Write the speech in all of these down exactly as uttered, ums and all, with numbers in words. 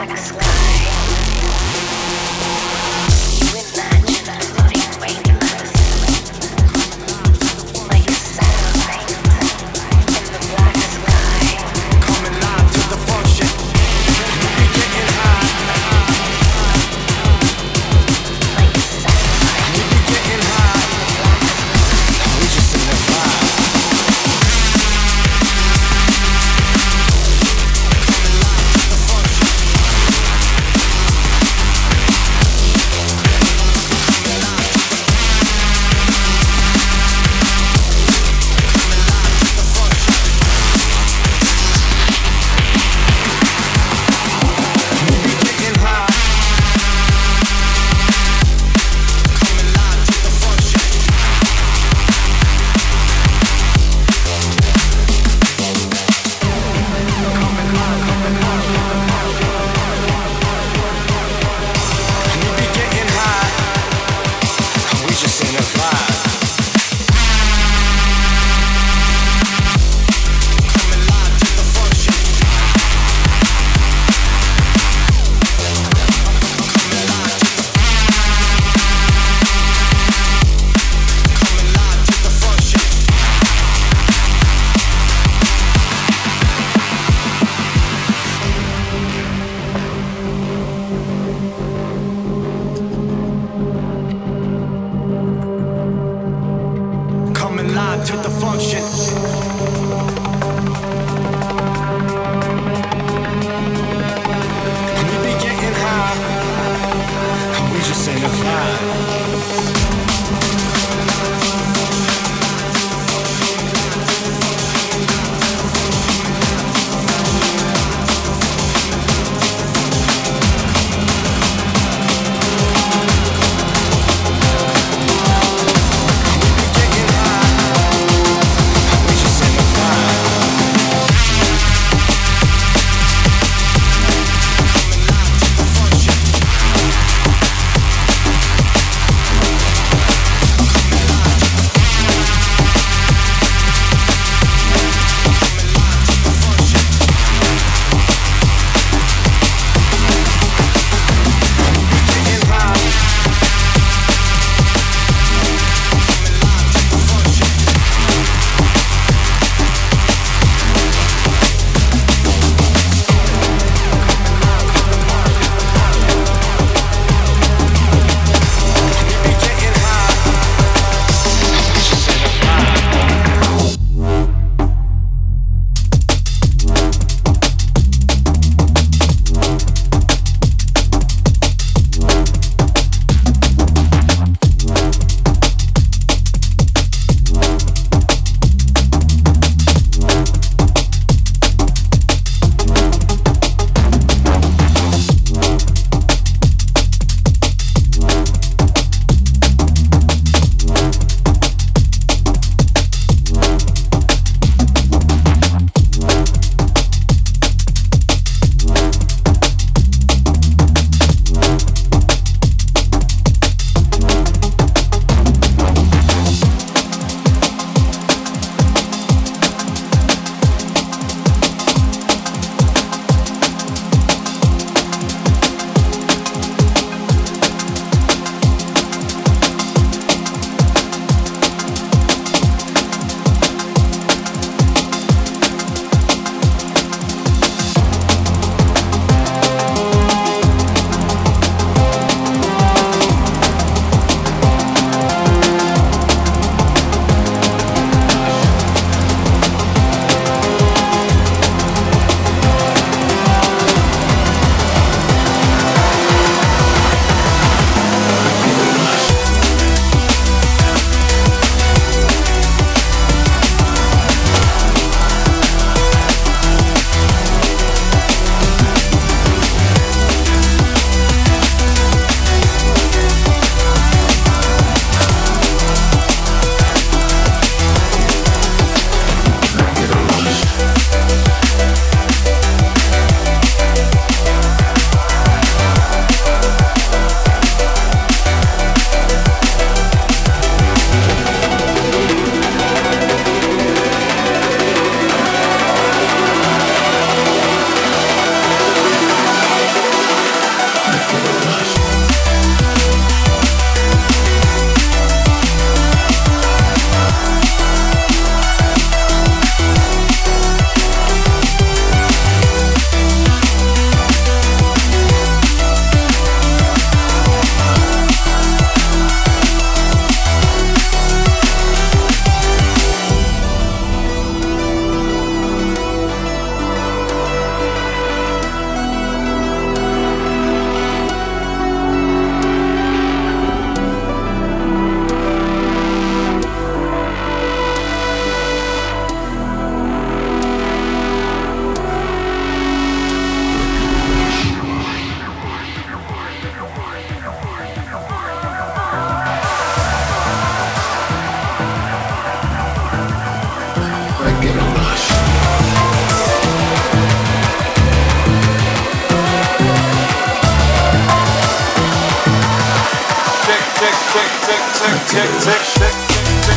like a sky. You imagine a floating weightless, like a satellite in the black sky. Coming live to the function, we getting high. Like a satellite, we be getting high. We just in the vibe. tick, tick, tick, tick, tick.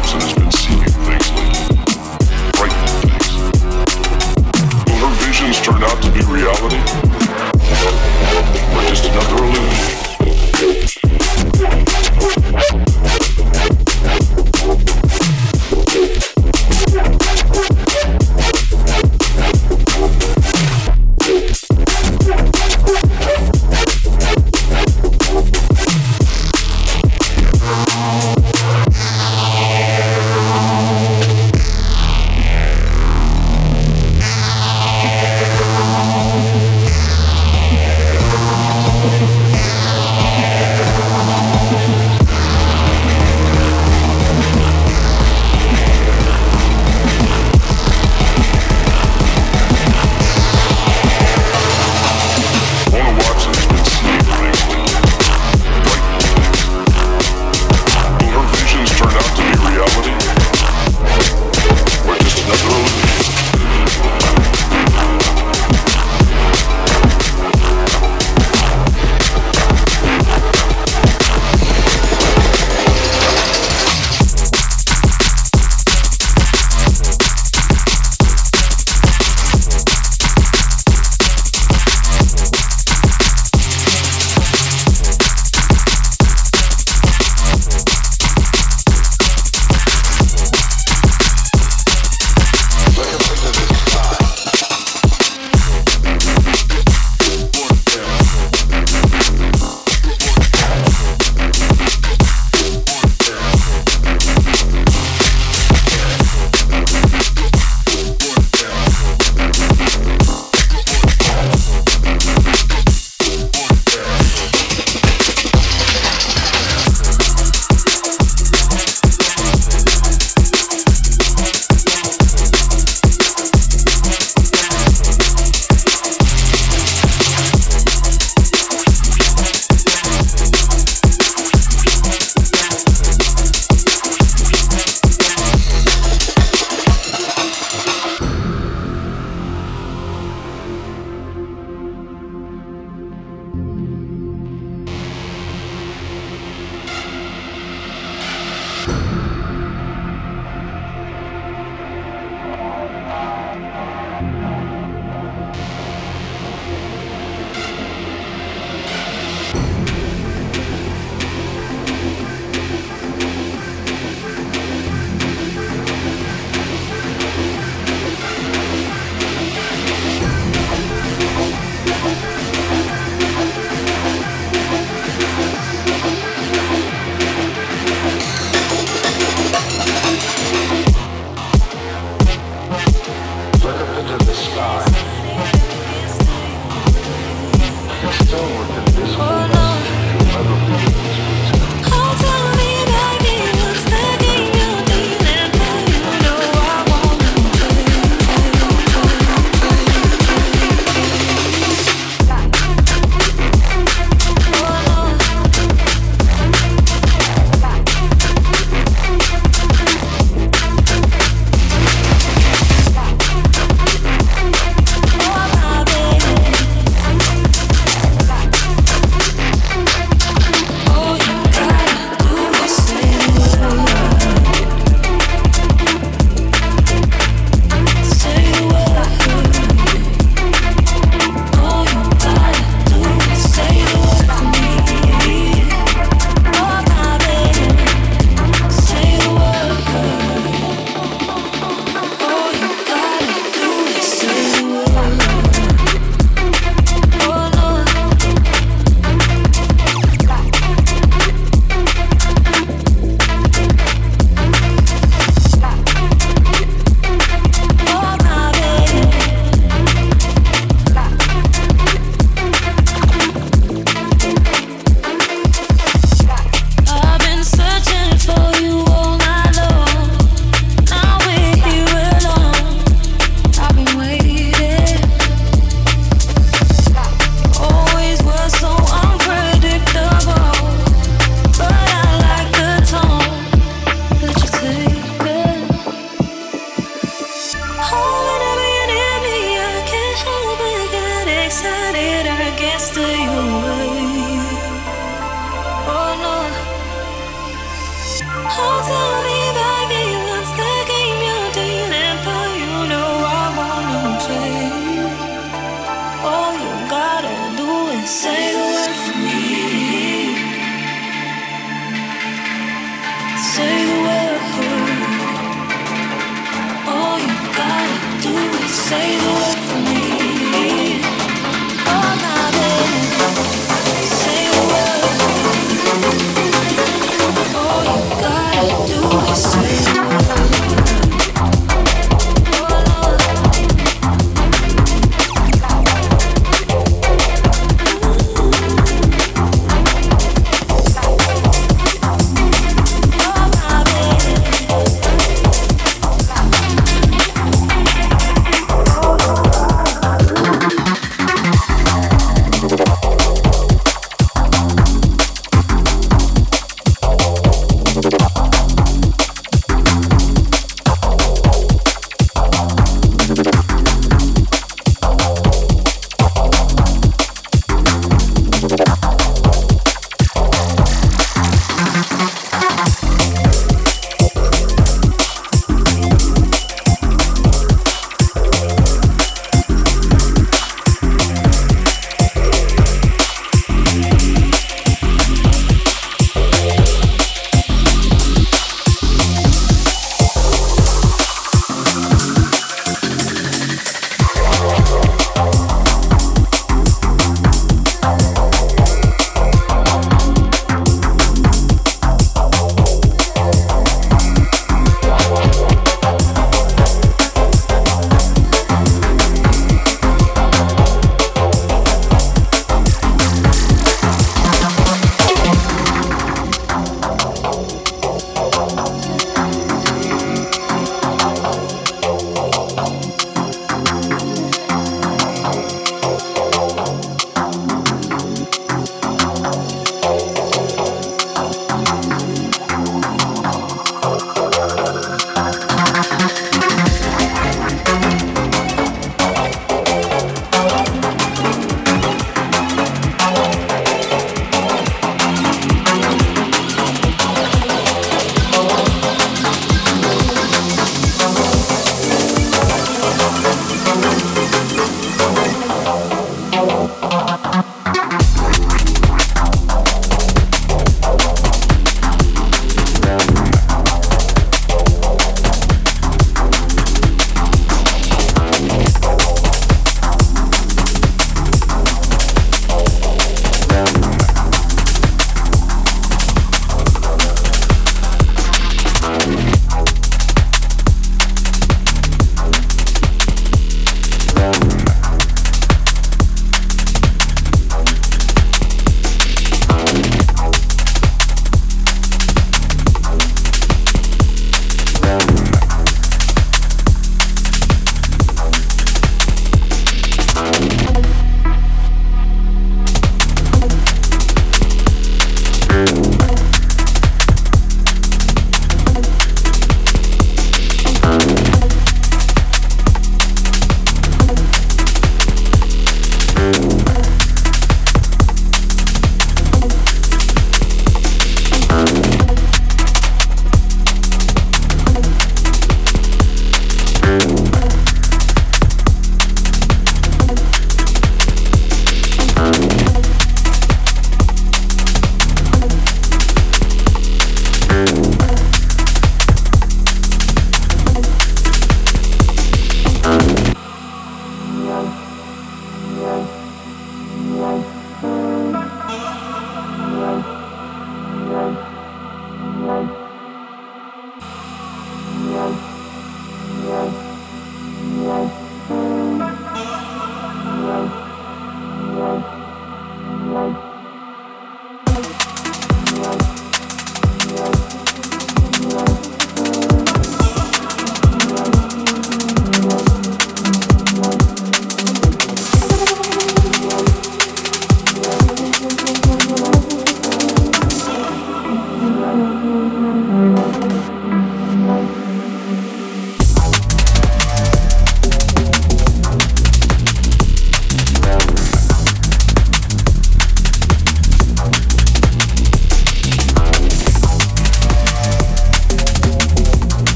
lives and it's been seen.